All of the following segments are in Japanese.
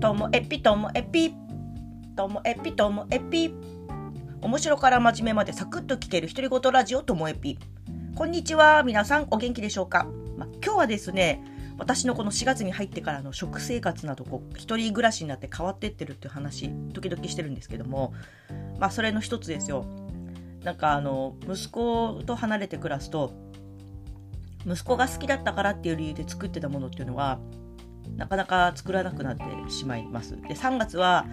ともえぴともえぴともえぴともえぴ、面白から真面目までサクッと聞ける独り言ラジオともえぴ。こんにちは、皆さんお元気でしょうか。今日はですね、私のこの4月に入ってからの食生活など、一人暮らしになって変わってってるっていう話時々してるんですけども、それの一つですよ。なんか息子と離れて暮らすと、息子が好きだったからっていう理由で作ってたものっていうのはなかなか作らなくなってしまいます。で、3月は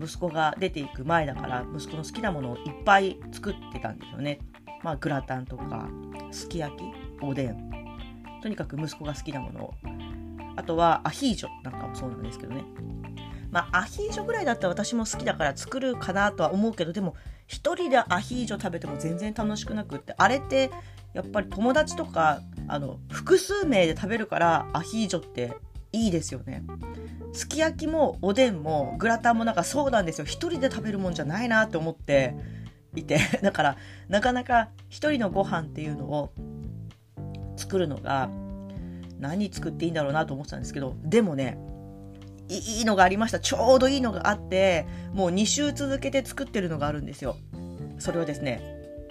息子が出ていく前だから、息子の好きなものをいっぱい作ってたんですよね。グラタンとかすき焼き、おでん、とにかく息子が好きなものを。あとはアヒージョなんかもそうなんですけどね。アヒージョぐらいだったら私も好きだから作るかなとは思うけど、でも一人でアヒージョ食べても全然楽しくなくって、あれってやっぱり友達とか複数名で食べるからアヒージョっていいですよね。すき焼きもおでんもグラタンもなんかそうなんですよ、一人で食べるもんじゃないなと思っていて、だからなかなか一人のご飯っていうのを作るのが、何作っていいんだろうなと思ってたんですけど、でもね、いいのがありました。ちょうどいいのがあって、もう2週続けて作ってるのがあるんですよ。それはですね、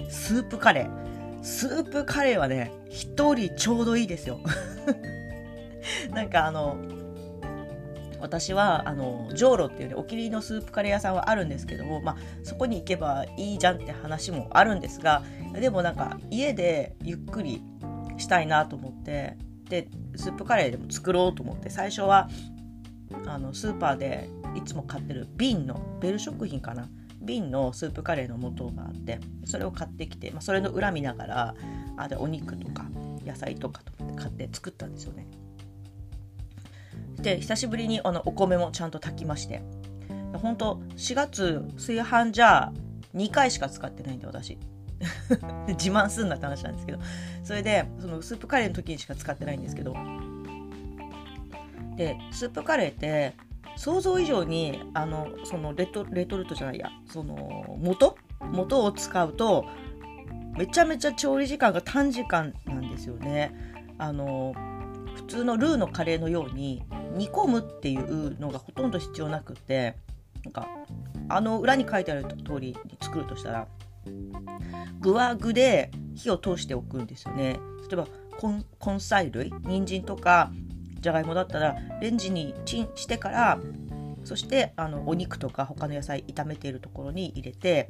スープカレー。スープカレーはね、一人ちょうどいいですよなんか私はジョーロっていうね、お気に入りのスープカレー屋さんはあるんですけども、そこに行けばいいじゃんって話もあるんですが、でもなんか家でゆっくりしたいなと思って、でスープカレーでも作ろうと思って、最初はスーパーでいつも買ってる瓶のベル食品かな、瓶のスープカレーの素があって、それを買ってきて、それの裏見ながらでお肉とか野菜とかと思って買って作ったんですよね。で、久しぶりにお米もちゃんと炊きまして、本当4月炊飯ジャー2回しか使ってないんで私自慢すんなって話なんですけど、それでそのスープカレーの時にしか使ってないんですけど、でスープカレーって想像以上にそのレトルトじゃないや、その元を使うとめちゃめちゃ調理時間が短時間なんですよね。普通のルーのカレーのように煮込むっていうのがほとんど必要なくて、なんか裏に書いてある通りに作るとしたら、具は具で火を通しておくんですよね。例えば根菜類、人参とかじゃがいもだったらレンジにチンしてから、そしてお肉とか他の野菜炒めているところに入れて、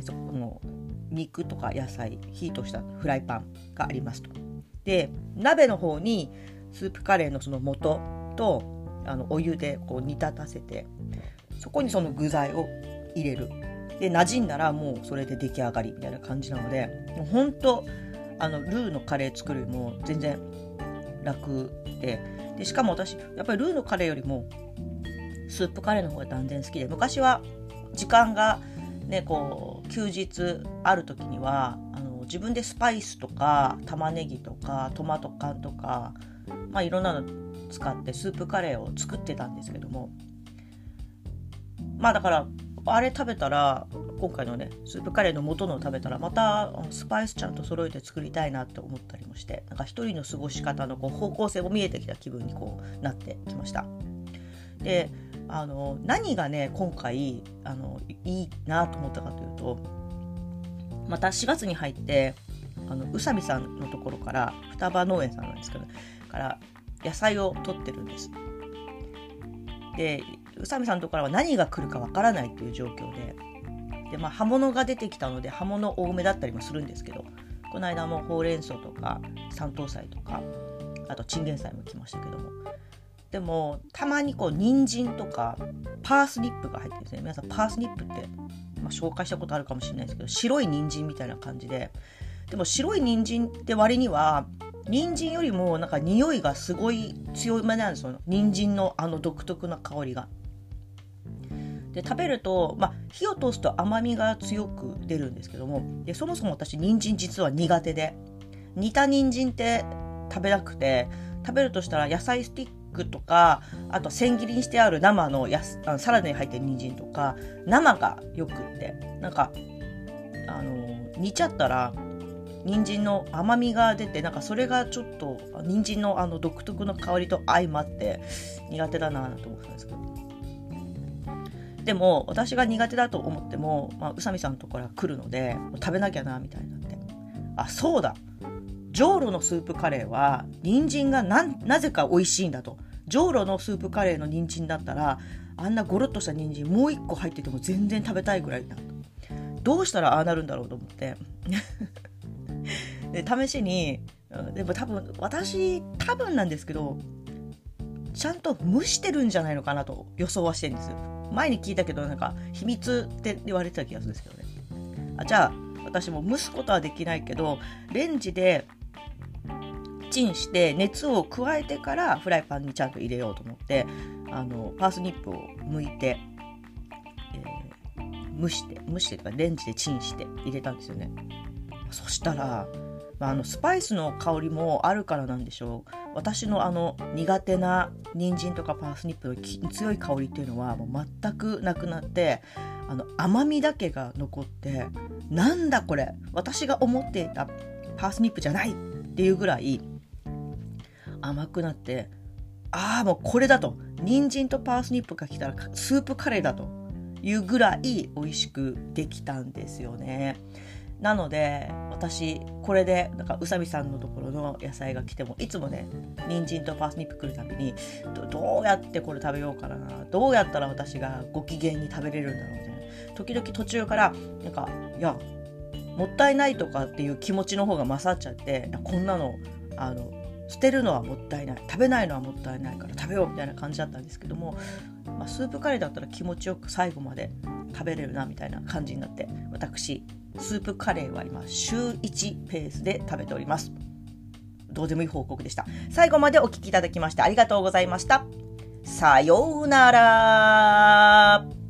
そこの肉とか野菜火としたフライパンがありますと。で、鍋の方にスープカレーのその素とお湯で煮立たせて、そこにその具材を入れる。で、馴染んだらもうそれで出来上がりみたいな感じなので、もうほんとルーのカレー作るよりも全然楽で、しかも私やっぱりルーのカレーよりもスープカレーの方が断然好きで、昔は時間がね、休日ある時には自分でスパイスとか玉ねぎとかトマト缶とか、いろんなの使ってスープカレーを作ってたんですけども、だからあれ食べたら、今回のねスープカレーの素の食べたら、またスパイスちゃんと揃えて作りたいなって思ったりもして、なんか一人の過ごし方の方向性も見えてきた気分になってきました。で、何がね今回いいなと思ったかというと、また4月に入って宇佐美さんのところから、双葉農園さんなんですけど、から野菜を取ってるんです。で、宇佐美さんのところは何が来るかわからないっていう状況で、葉物が出てきたので葉物多めだったりもするんですけど、この間もほうれん草とか山東菜とか、あとチンゲン菜も来ましたけども、でもたまに人参とかパースニップが入ってるんですね。皆さんパースニップって、紹介したことあるかもしれないですけど、白い人参みたいな感じで、でも白い人参って割には人参よりもなんか匂いがすごい強めなんですよ、人参の独特な香りが。で、食べると、火を通すと甘みが強く出るんですけども、でそもそも私人参実は苦手で、煮た人参って食べなくて、食べるとしたら野菜スティックとか、あと千切りにしてある生のサラダに入ってる人参とか生がよくって、なんか煮ちゃったら人参の甘みが出て、なんかそれがちょっと人参のあの独特の香りと相まって苦手だなと思ったんですけど、でも私が苦手だと思っても、まあ、宇佐美さんのところから来るので食べなきゃなみたいになって、あ、そうだ、上路のスープカレーは人参が なぜか美味しいんだと。上路のスープカレーの人参だったらあんなゴロッとした人参もう一個入ってても全然食べたいぐらいだと。どうしたらああなるんだろうと思ってで試しに、でも多分私なんですけど、ちゃんと蒸してるんじゃないのかなと予想はしてるんですよ。前に聞いたけどなんか秘密って言われてた気がするんですけどね。あ、じゃあ私も蒸すことはできないけどレンジでチンして熱を加えてからフライパンにちゃんと入れようと思って、あのパースニップを剥いて、蒸してとかレンジでチンして入れたんですよね。そしたら、あのスパイスの香りもあるからなんでしょう、私のあの苦手な人参とかパースニップの強い香りっていうのはもう全くなくなって、あの甘みだけが残って、なんだこれ、私が思っていたパースニップじゃないっていうぐらい甘くなって、ああもうこれだと、人参とパースニップが来たらスープカレーだというぐらい美味しくできたんですよね。なので私これでなんか宇佐美さんのところの野菜が来ても、いつもね人参とパースニップ来るたびに どうやってこれ食べようかな、どうやったら私がご機嫌に食べれるんだろうみたいな、時々途中からなんか、いやもったいないとかっていう気持ちの方が勝っちゃって、こんなのあの捨てるのはもったいない、食べないのはもったいないから食べようみたいな感じだったんですけども、まあ、スープカレーだったら気持ちよく最後まで食べれるなみたいな感じになって、私スープカレーは今週1ペースで食べております。どうでもいい報告でした。最後までお聞きいただきましてありがとうございました。さようなら。